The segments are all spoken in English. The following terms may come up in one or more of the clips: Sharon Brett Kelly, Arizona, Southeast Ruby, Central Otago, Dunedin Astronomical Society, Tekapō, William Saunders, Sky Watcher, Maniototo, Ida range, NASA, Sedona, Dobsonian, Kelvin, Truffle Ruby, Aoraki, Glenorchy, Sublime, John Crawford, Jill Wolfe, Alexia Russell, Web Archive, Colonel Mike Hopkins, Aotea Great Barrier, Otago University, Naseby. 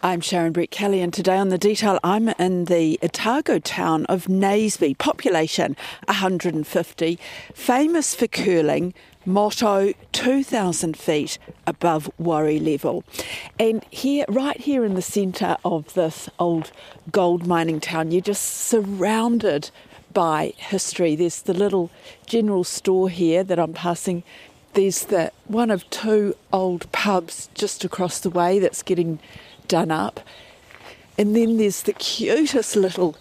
I'm Sharon Brett Kelly, and today on The Detail, I'm in the Otago town of Naseby, population 150, famous for curling, motto 2,000 feet above worry level. And here, right here in the centre of this old gold mining town, you're just surrounded by history. There's the little general store here that I'm passing. There's the one of two old pubs just across the way that's getting done up, and then there's the cutest little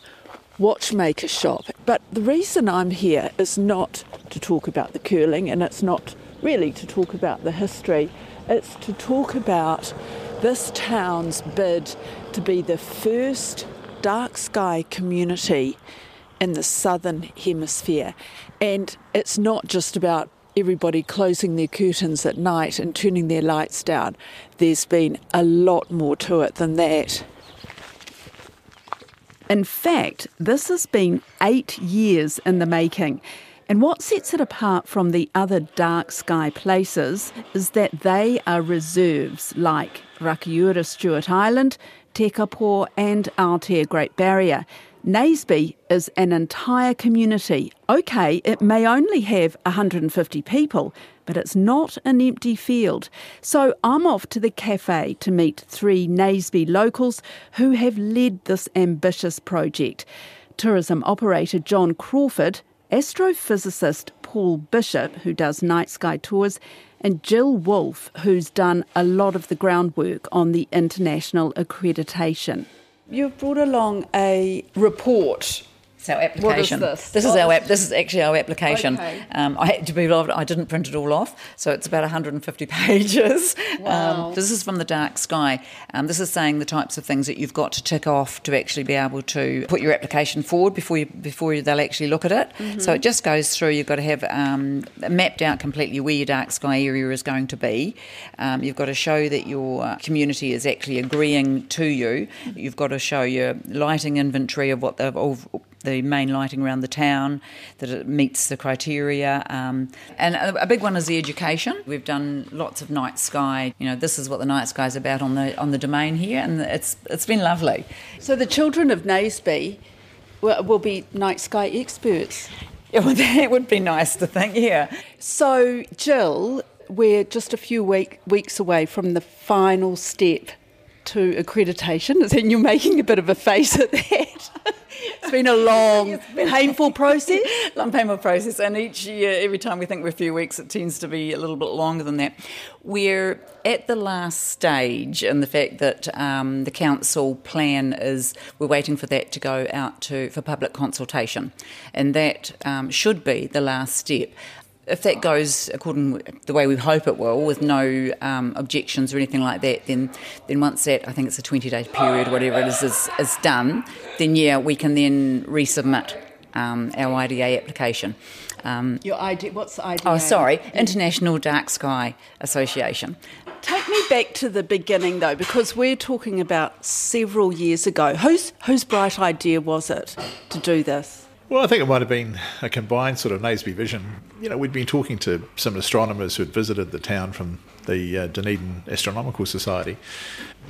watchmaker shop. But the reason I'm here is not to talk about the curling, and it's not really to talk about the history. It's to talk about this town's bid to be the first dark sky community in the southern hemisphere. And it's not just about everybody closing their curtains at night and turning their lights down. There's been a lot more to it than that. In fact, this has been 8 years in the making. And what sets it apart from the other dark sky places is that they are reserves like Rakiura Stewart Island, Tekapō and Aotea Great Barrier. Naseby is an entire community. OK, it may only have 150 people, but it's not an empty field. So I'm off to the cafe to meet three Naseby locals who have led this ambitious project. Tourism operator John Crawford, astrophysicist Paul Bishop, who does night sky tours, and Jill Wolfe, who's done a lot of the groundwork on the international accreditation. You've brought along a report. It's our application. What is this? This is actually our application. Okay. I had to be involved. I didn't print it all off, so it's about 150 pages. Wow. This is from the Dark Sky. This is saying the types of things that you've got to tick off to actually be able to put your application forward before they'll actually look at it. Mm-hmm. So it just goes through. You've got to have mapped out completely where your dark sky area is going to be. You've got to show that your community is actually agreeing to you. You've got to show your lighting inventory of what the main lighting around the town, that it meets the criteria. And a big one is the education. We've done lots of night sky. You know, this is what the night sky is about on the domain here, and it's been lovely. So the children of Naseby will be night sky experts. Yeah, well, that would be nice to think, yeah. So, Jill, we're just a few weeks away from the final step to accreditation, and you're making a bit of a face at that. It's been a long, painful process. Long, painful process. And each year, every time we think we're a few weeks, it tends to be a little bit longer than that. We're at the last stage, and the fact that the council plan is we're waiting for that to go out for public consultation. And that should be the last step. If that goes according to the way we hope it will, with no objections or anything like that, then once that, I think it's a 20-day period, whatever it is done, then, yeah, we can then resubmit our IDA application. Your IDA, what's the IDA? Oh, sorry, International Dark Sky Association. Take me back to the beginning, though, because we're talking about several years ago. Whose bright idea was it to do this? Well, I think it might have been a combined sort of Naseby vision. You know, we'd been talking to some astronomers who had visited the town from the Dunedin Astronomical Society.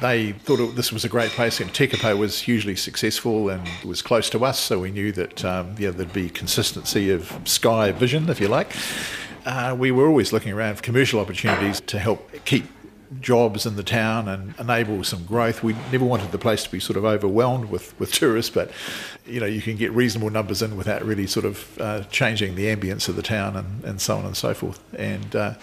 They thought this was a great place, and Tekapō was hugely successful and was close to us, so we knew that there'd be consistency of sky vision, if you like. We were always looking around for commercial opportunities to help keep jobs in the town and enable some growth. We never wanted the place to be sort of overwhelmed with tourists, but you know, you can get reasonable numbers in without really sort of changing the ambience of the town and so on and so forth. And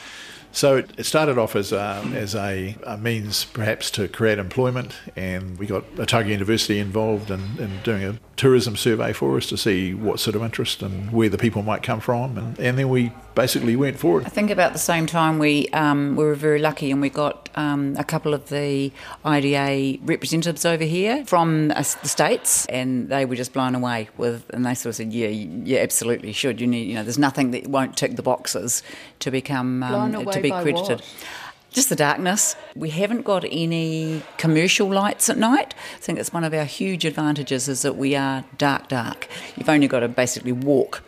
so it started off as a means perhaps to create employment, and we got Otago University involved in doing a tourism survey for us to see what sort of interest and where the people might come from, and then we basically went forward. I think about the same time we were very lucky, and we got a couple of the IDA representatives over here from the States, and they were just blown away with, and they sort of said, yeah, you absolutely should. You need, you know, there's nothing that won't tick the boxes to become to be accredited. Just the darkness. We haven't got any commercial lights at night. I think it's one of our huge advantages is that we are dark. You've only got to basically walk,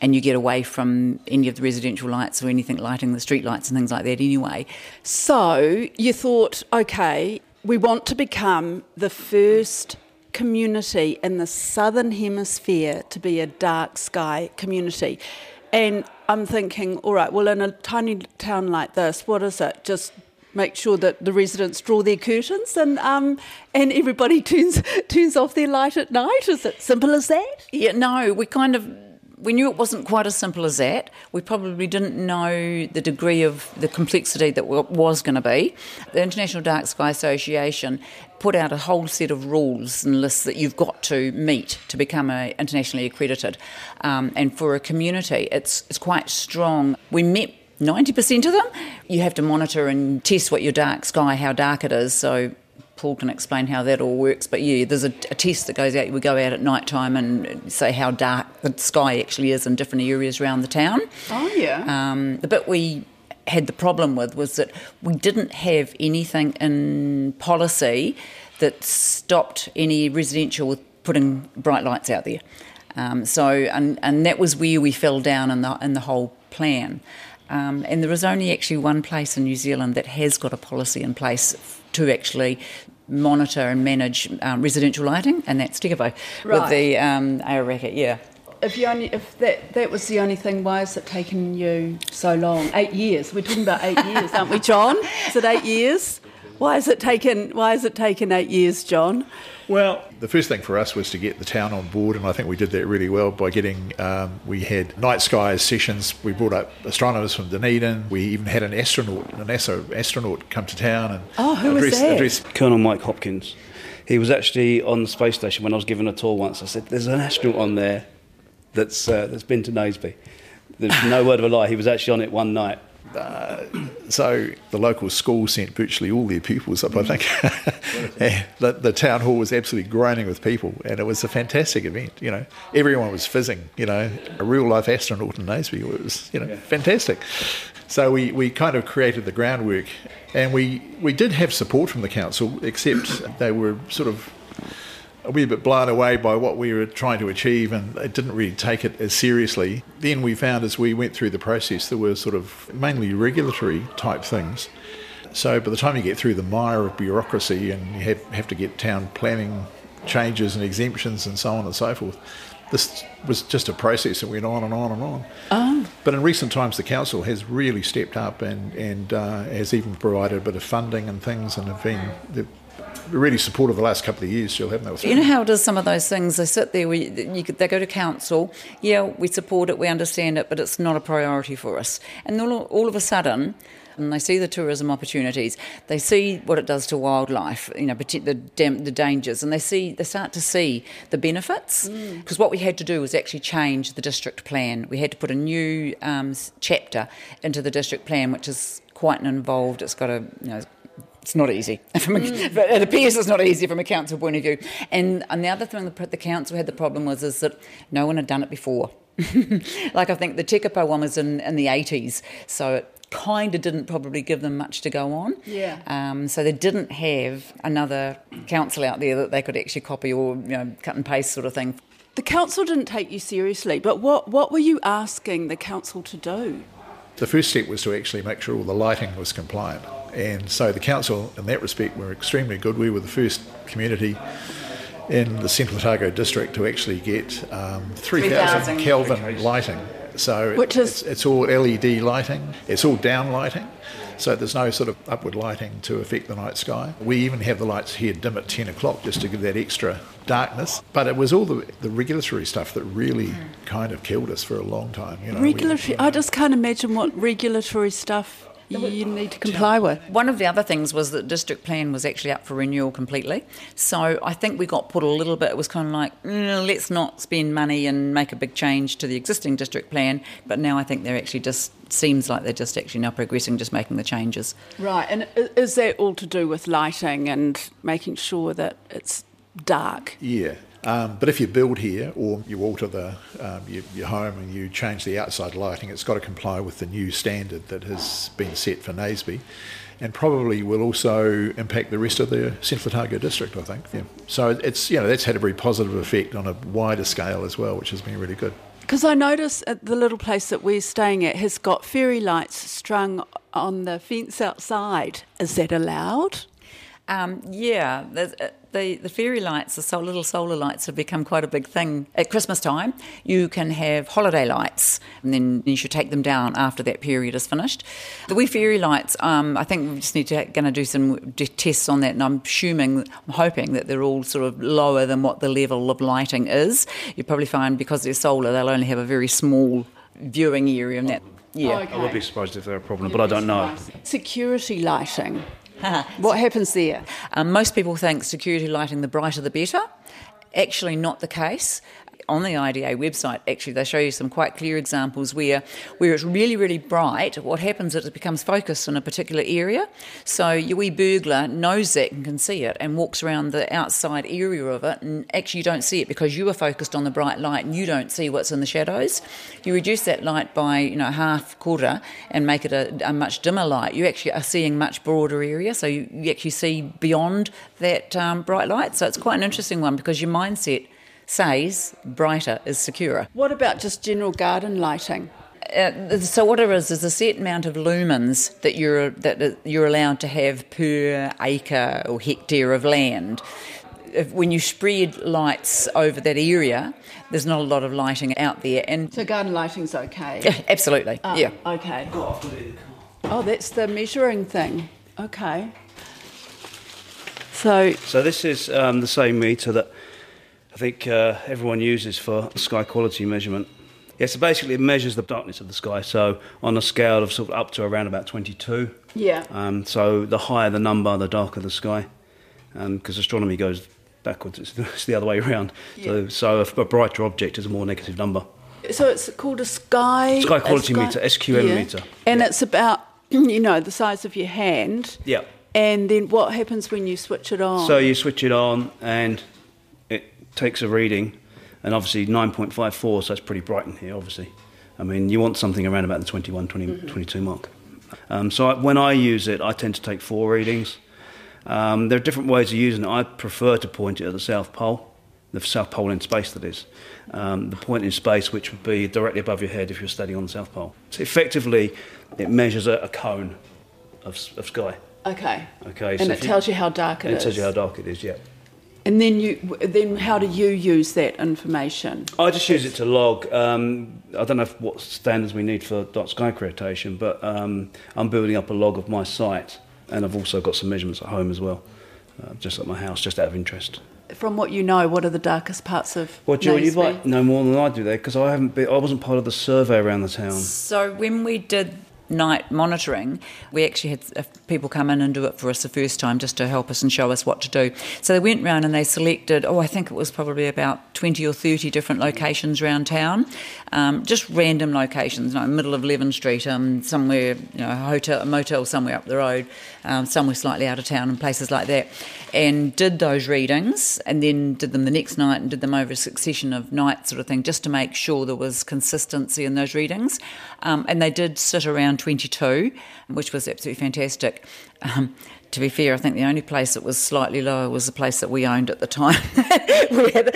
and you get away from any of the residential lights or anything lighting the street lights and things like that anyway. So you thought, okay, We want to become the first community in the Southern Hemisphere to be a dark sky community. And I'm thinking, all right, well, in a tiny town like this, what is it? Just make sure that the residents draw their curtains and everybody turns off their light at night. Is it simple as that? Yeah, no, we knew it wasn't quite as simple as that. We probably didn't know the degree of the complexity that was going to be. The International Dark Sky Association put out a whole set of rules and lists that you've got to meet to become internationally accredited. And for a community, it's quite strong. We met 90% of them. You have to monitor and test what your dark sky, how dark it is, so Paul can explain how that all works, but yeah, there's a test that goes out. We go out at night time and say how dark the sky actually is in different areas around the town. Oh, yeah. The bit we had the problem with was that we didn't have anything in policy that stopped any residential with putting bright lights out there. So that was where we fell down in the whole plan. And there is only actually one place in New Zealand that has got a policy in place to actually monitor and manage residential lighting, and that's Tekapō, right, with the Aoraki, yeah. If that was the only thing, why has it taken you so long? 8 years. We're talking about 8 years, aren't we, John? Is it 8 years? Why has it taken 8 years, John? Well, the first thing for us was to get the town on board, and I think we did that really well by getting, we had night sky sessions, we brought up astronomers from Dunedin, we even had a NASA astronaut come to town. And who was that? Colonel Mike Hopkins. He was actually on the space station when I was given a tour once. I said, there's an astronaut on there that's been to Naseby. There's no word of a lie, he was actually on it one night. So the local school sent virtually all their pupils up, I think. And the town hall was absolutely groaning with people, and it was a fantastic event. You know, everyone was fizzing. You know, a real life astronaut in Naseby. It was, you know, fantastic. So we kind of created the groundwork, and we did have support from the council, except they were sort of a wee bit blown away by what we were trying to achieve, and it didn't really take it as seriously. Then we found as we went through the process there were sort of mainly regulatory type things. So by the time you get through the mire of bureaucracy and you have to get town planning changes and exemptions and so on and so forth, this was just a process that went on and on and on. But in recent times the council has really stepped up and has even provided a bit of funding and things, and have been really supportive the last couple of years. She'll have no thing. You know how it is, some of those things, they sit there, they go to council, yeah, we support it, we understand it, but it's not a priority for us. And all of a sudden, and they see the tourism opportunities, they see what it does to wildlife, you know, the dangers, and they start to see the benefits. Because what we had to do was actually change the district plan. We had to put a new chapter into the district plan, which is quite involved. It's got a, you know, it's not easy. But it appears it's not easy from a council point of view. And the other thing the council had the problem is that no one had done it before. Like I think the Tekapō one was in the 80s, so it kind of didn't probably give them much to go on. Yeah. So they didn't have another council out there that they could actually copy or, you know, cut and paste sort of thing. The council didn't take you seriously, but what were you asking the council to do? The first step was to actually make sure all the lighting was compliant. And so the council, in that respect, were extremely good. We were the first community in the Central Otago district to actually get 3,000 Kelvin lighting. So it's all LED lighting. It's all down lighting. So there's no sort of upward lighting to affect the night sky. We even have the lights here dim at 10 o'clock just to give that extra darkness. But it was all the regulatory stuff that really kind of killed us for a long time. You know, I just can't imagine what regulatory stuff you need to comply with. One of the other things was that district plan was actually up for renewal completely. So I think we got put a little bit, it was kind of like, let's not spend money and make a big change to the existing district plan. But now I think they're actually just, seems like they're just actually now progressing, just making the changes. Right, and is that all to do with lighting and making sure that it's dark? Yeah. But if you build here or you alter your home and you change the outside lighting, it's got to comply with the new standard that has been set for Naseby, and probably will also impact the rest of the Central Otago district, I think. Yeah. So it's, you know, that's had a very positive effect on a wider scale as well, which has been really good. Because I notice at the little place that we're staying at has got fairy lights strung on the fence outside. Is that allowed? Yeah, the fairy lights, the little solar lights have become quite a big thing. At Christmas time, you can have holiday lights, and then you should take them down after that period is finished. The wee fairy lights, I think we just need to going to do some tests on that, and I'm hoping that they're all sort of lower than what the level of lighting is. You probably find because they're solar, they'll only have a very small viewing area, and that. Yeah, oh, okay. I would be surprised if they're a problem, but I don't know. Security lighting. What happens there? Most people think security lighting, the brighter the better. Actually not the case. On the IDA website, actually, they show you some quite clear examples where it's really, really bright. What happens is it becomes focused in a particular area. So your wee burglar knows that and can see it and walks around the outside area of it, and actually you don't see it because you are focused on the bright light and you don't see what's in the shadows. You reduce that light by, half, quarter, and make it a much dimmer light. You actually are seeing much broader area, so you actually see beyond that bright light. So it's quite an interesting one because your mindset says brighter is securer. What about just general garden lighting? So what it is a set amount of lumens that you're allowed to have per acre or hectare of land. When you spread lights over that area, there's not a lot of lighting out there. And so garden lighting's okay? Yeah, absolutely, yeah. Okay. Oh, that's the measuring thing. Okay. So this is the same meter that I think everyone uses for sky quality measurement. Yeah, so basically it measures the darkness of the sky, so on a scale of sort of up to around about 22. Yeah. So the higher the number, the darker the sky, because astronomy goes backwards, it's the other way around. Yeah. So a brighter object is a more negative number. So it's called a sky quality meter, SQM meter. And it's about, the size of your hand. Yeah. And then what happens when you switch it on? So you switch it on and takes a reading, and obviously 9.54, so it's pretty bright in here, obviously. I mean, you want something around about the 22 mark. When I use it, I tend to take 4 readings. There are different ways of using it. I prefer to point it at the South Pole, the South Pole in space, that is. The point in space, which would be directly above your head if you're standing on the South Pole. So effectively, it measures a cone of sky. Okay, and so it tells you how dark it is. It tells you how dark it is, yeah. And then how do you use that information? I just use it to log. I don't know what standards we need for dark sky accreditation, but I'm building up a log of my site, and I've also got some measurements at home as well, just at my house, just out of interest. From what you know, what are the darkest parts of Naseby? Well, Jill, you might know more than I do there, because I wasn't part of the survey around the town. So when we did night monitoring, we actually had people come in and do it for us the first time just to help us and show us what to do. So they went round and they selected, I think it was probably about 20 or 30 different locations around town, just random locations, middle of Leven Street, somewhere, a motel somewhere up the road, somewhere slightly out of town and places like that, and did those readings and then did them the next night and did them over a succession of nights sort of thing, just to make sure there was consistency in those readings. And they did sit around 22, which was absolutely fantastic. To be fair, I think the only place that was slightly lower was the place that we owned at the time. we had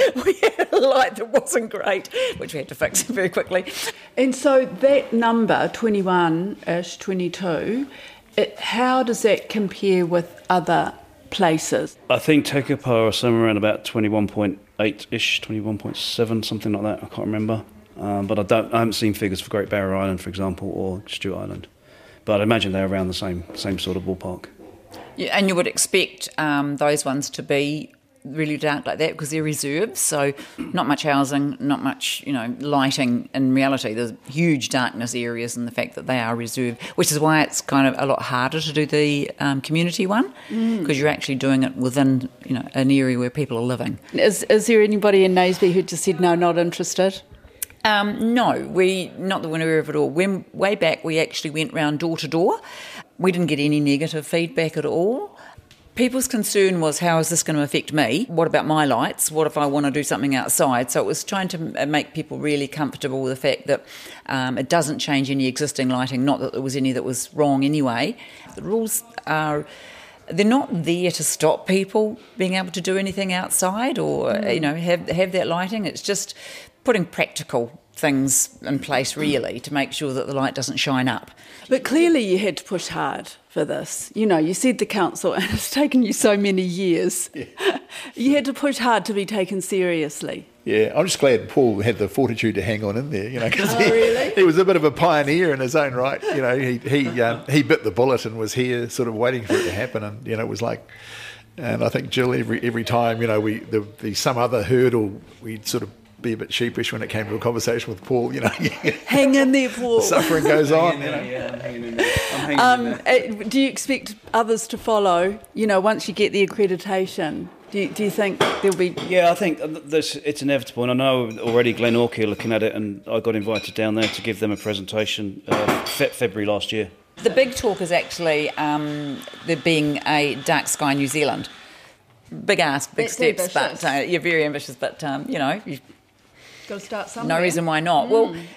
a light that wasn't great, which we had to fix very quickly. And so that number, 21-ish, 22, how does that compare with other places? I think Tekapō are somewhere around about 21.8-ish, 21.7, something like that. I can't remember. But I haven't seen figures for Great Barrier Island, for example, or Stewart Island. But I imagine they're around the same sort of ballpark. Yeah, and you would expect those ones to be really dark like that because they're reserves, so not much housing, not much, lighting. In reality, there's huge darkness areas, and the fact that they are reserved, which is why it's kind of a lot harder to do the community one, because you're actually doing it within, an area where people are living. Is there anybody in Naseby who just said, no, not interested? No, not that we're aware of it all. Way back, we actually went round door to door. We didn't get any negative feedback at all. People's concern was, how is this going to affect me? What about my lights? What if I want to do something outside? So it was trying to make people really comfortable with the fact that it doesn't change any existing lighting, not that there was any that was wrong anyway. The rules are... they're not there to stop people being able to do anything outside or have that lighting. It's just putting practical things in place, really, to make sure that the light doesn't shine up. But clearly you had to push hard for this. You know, you said the council, and it's taken you so many years. Yeah. You had to push hard to be taken seriously. Yeah, I'm just glad Paul had the fortitude to hang on in there, you know, because he was a bit of a pioneer in his own right. You know, he bit the bullet and was here sort of waiting for it to happen, and, you know, it was like... And I think, Jill, every time, you know, there's some other hurdle, we'd sort of be a bit sheepish when it came to a conversation with Paul, you know. Hang in there, Paul. The suffering goes on, you know. Yeah, I'm hanging in there. Do you expect others to follow, you know, once you get the accreditation? Do you think there'll be... Yeah, I think it's inevitable. And I know already Glenorchy are looking at it, and I got invited down there to give them a presentation February last year. The big talk is actually there being a Dark Sky New Zealand. Big ask, big steps, ambitious. But you're very ambitious, but, you know... You've got to start somewhere. No reason why not.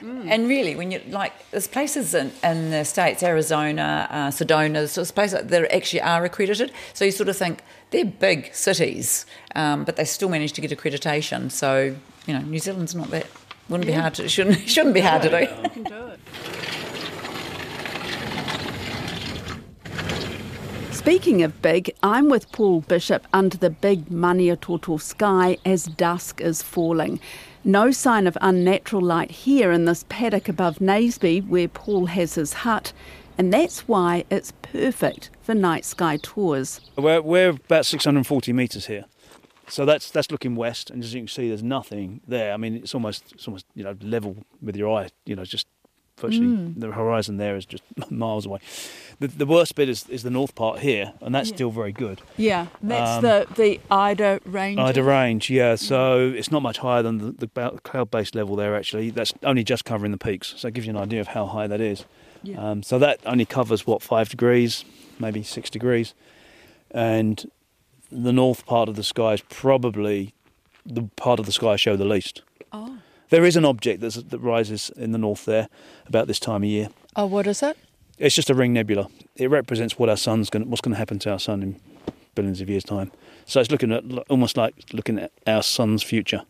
And really, when you... Like, there's places in the States, Arizona, Sedona, sort of places that actually are accredited. So you sort of think, they're big cities, but they still manage to get accreditation. So, you know, New Zealand's not that... Wouldn't be hard to... Shouldn't be hard to do. You can do it. Speaking of big, I'm with Paul Bishop under the big Maniototo sky as dusk is falling. No sign of unnatural light here in this paddock above Naseby where Paul has his hut, and that's why it's perfect for night sky tours. We're about 640 metres here, so that's looking west, and as you can see, there's nothing there. I mean, it's almost you know, level with your eye, you know, just... Virtually, the horizon there is just miles away. The worst bit is the north part here, and that's still very good. Yeah, that's the Ida range. Ida range, yeah. So it's not much higher than the cloud-based level there, actually. That's only just covering the peaks, so it gives you an idea of how high that is. Yeah. So that only covers, 5 degrees, maybe 6 degrees. And the north part of the sky is probably the part of the sky I show the least. Oh. There is an object that rises in the north there about this time of year. Oh, what is it? It's just a ring nebula. It represents what's going to happen to our sun in billions of years' time. So it's almost like looking at our sun's future,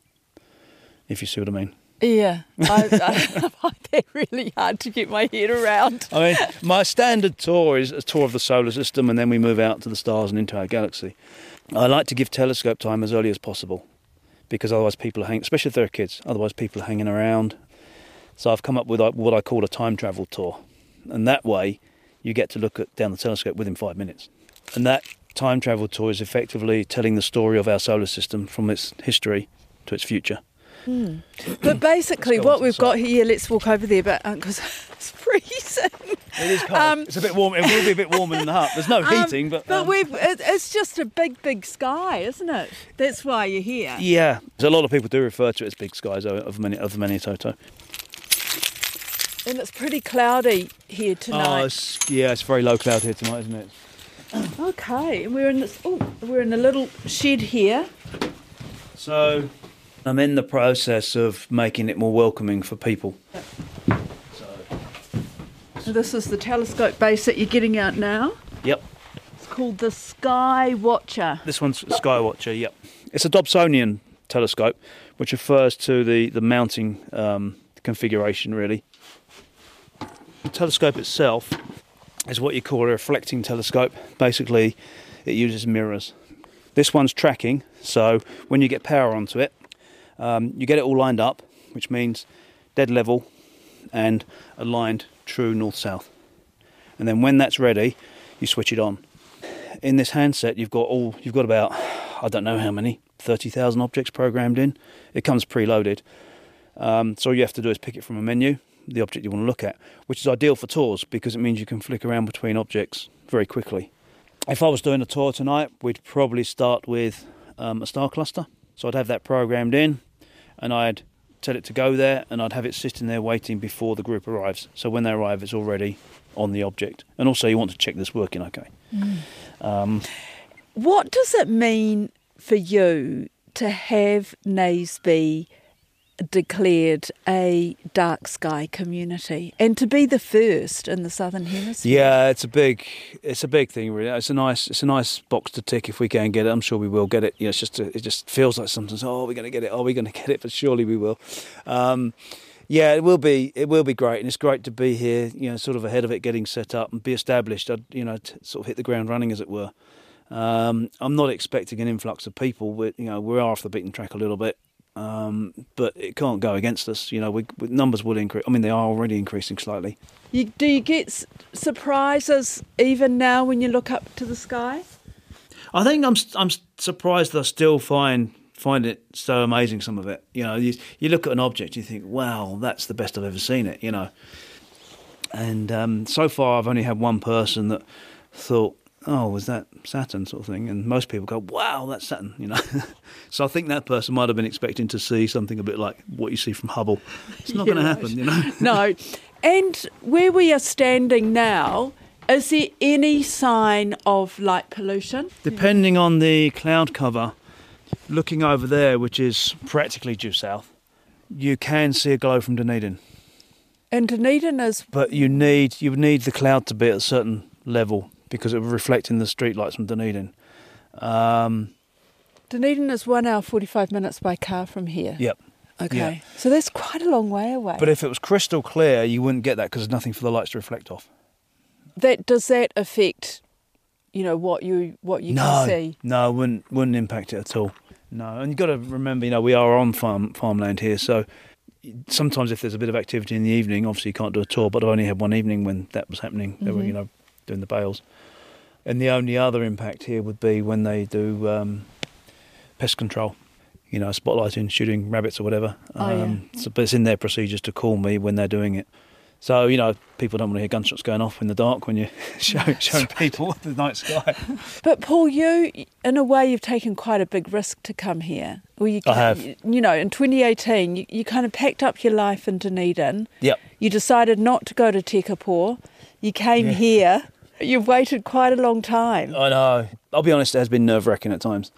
if you see what I mean. Yeah, I find that really hard to get my head around. I mean, my standard tour is a tour of the solar system, and then we move out to the stars and into our galaxy. I like to give telescope time as early as possible, because otherwise people are hanging, especially if they're kids, otherwise people are hanging around. So I've come up with what I call a time travel tour. And that way you get to look down the telescope within 5 minutes. And that time travel tour is effectively telling the story of our solar system from its history to its future. Mm. But basically what we've got here, let's walk over there, but because it's freezing. It is cold. It's a bit warm. It will be a bit warmer in the hut. There's no heating, but it's just a big sky, isn't it? That's why you're here. Yeah, so a lot of people do refer to it as big skies of Maniototo. And it's pretty cloudy here tonight. Oh, it's very low cloud here tonight, isn't it? Okay, and we're in a little shed here. So. I'm in the process of making it more welcoming for people. Yep. So this is the telescope base that you're getting out now? Yep. It's called the Sky Watcher. This one's Sky Watcher, yep. It's a Dobsonian telescope, which refers to the mounting configuration, really. The telescope itself is what you call a reflecting telescope. Basically, it uses mirrors. This one's tracking, so when you get power onto it, you get it all lined up, which means dead level and aligned true north-south. And then when that's ready, you switch it on. In this handset, you've got about, I don't know how many, 30,000 objects programmed in. It comes preloaded. So all you have to do is pick it from a menu, the object you want to look at, which is ideal for tours because it means you can flick around between objects very quickly. If I was doing a tour tonight, we'd probably start with a star cluster. So I'd have that programmed in, and I'd tell it to go there, and I'd have it sitting there waiting before the group arrives. So when they arrive, it's already on the object. And also you want to check this working okay. Mm. What does it mean for you to have Naseby declared a dark sky community and to be the first in the Southern Hemisphere? Yeah, it's a big thing, really. It's a nice box to tick if we can get it. I'm sure we will get it. You know, it just feels like sometimes, oh, we're going to get it. But surely we will. Yeah, it will be. It will be great, and it's great to be here. You know, sort of ahead of it getting set up and be established. I'd, you know, sort of hit the ground running, as it were. I'm not expecting an influx of people. We are off the beaten track a little bit, but it can't go against us. You know, numbers will increase. I mean, they are already increasing slightly. Do you get surprises even now when you look up to the sky? I think I'm surprised that I still find it so amazing, some of it. You know, you look at an object, you think, wow, that's the best I've ever seen it, you know. And so far I've only had one person that thought, oh, was that Saturn, sort of thing? And most people go, wow, that's Saturn, you know. So I think that person might have been expecting to see something a bit like what you see from Hubble. It's not going to happen, you know. No. And where we are standing now, is there any sign of light pollution? Depending on the cloud cover, looking over there, which is practically due south, you can see a glow from Dunedin. And Dunedin is... But you need the cloud to be at a certain level because it will reflect in the streetlights from Dunedin. Dunedin is 1 hour, 45 minutes by car from here. Yep. Okay. Yep. So that's quite a long way away. But if it was crystal clear, you wouldn't get that because there's nothing for the lights to reflect off. Does that affect, you know, what you can see? No, wouldn't impact it at all. No, and you've got to remember, you know, we are on farmland here, so sometimes if there's a bit of activity in the evening, obviously you can't do a tour, but I only had one evening when that was happening. They were, you know, doing the bales. And the only other impact here would be when they do pest control, you know, spotlighting, shooting rabbits or whatever. So, but it's in their procedures to call me when they're doing it. So, you know, people don't want to hear gunshots going off in the dark when you're showing people the night sky. But, Paul, you, in a way, you've taken quite a big risk to come here. Well, I have. You know, in 2018, you kind of packed up your life in Dunedin. Yep. You decided not to go to Tekapō. You came here. You've waited quite a long time. I know. I'll be honest, it has been nerve-wracking at times.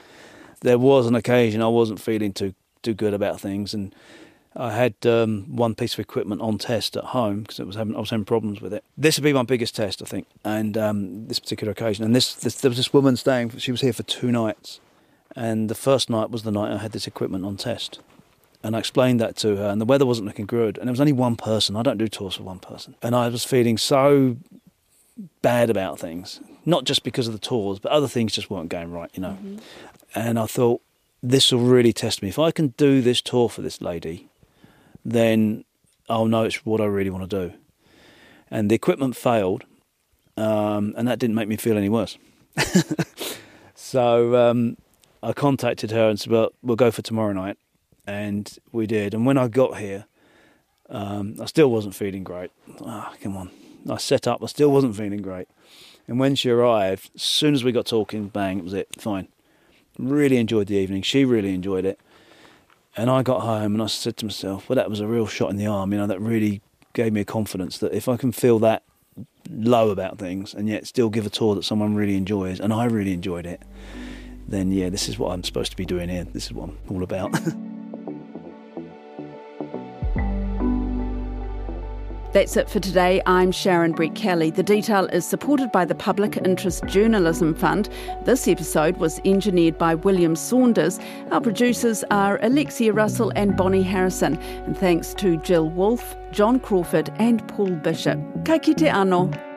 There was an occasion I wasn't feeling too good about things, and I had one piece of equipment on test at home because I was having problems with it. This would be my biggest test, I think, and this particular occasion. And there was this woman staying. She was here for 2 nights, and the first night was the night I had this equipment on test. And I explained that to her, and the weather wasn't looking good. And it was only one person. I don't do tours for one person. And I was feeling so bad about things, not just because of the tours, but other things just weren't going right, you know. Mm-hmm. And I thought, this will really test me. If I can do this tour for this lady, then I'll know it's what I really want to do. And the equipment failed, and that didn't make me feel any worse. So I contacted her and said, well, we'll go for tomorrow night. And we did. And when I got here, I still wasn't feeling great. Ah, oh, come on. I set up. I still wasn't feeling great. And when she arrived, as soon as we got talking, bang, it was it. Fine. Really enjoyed the evening. She really enjoyed it. And I got home and I said to myself, well, that was a real shot in the arm. You know, that really gave me a confidence that if I can feel that low about things and yet still give a tour that someone really enjoys, and I really enjoyed it, then, yeah, this is what I'm supposed to be doing here. This is what I'm all about. That's it for today. I'm Sharon Brett Kelly. The Detail is supported by the Public Interest Journalism Fund. This episode was engineered by William Saunders. Our producers are Alexia Russell and Bonnie Harrison. And thanks to Jill Wolfe, John Crawford and Paul Bishop. Ka kite anō.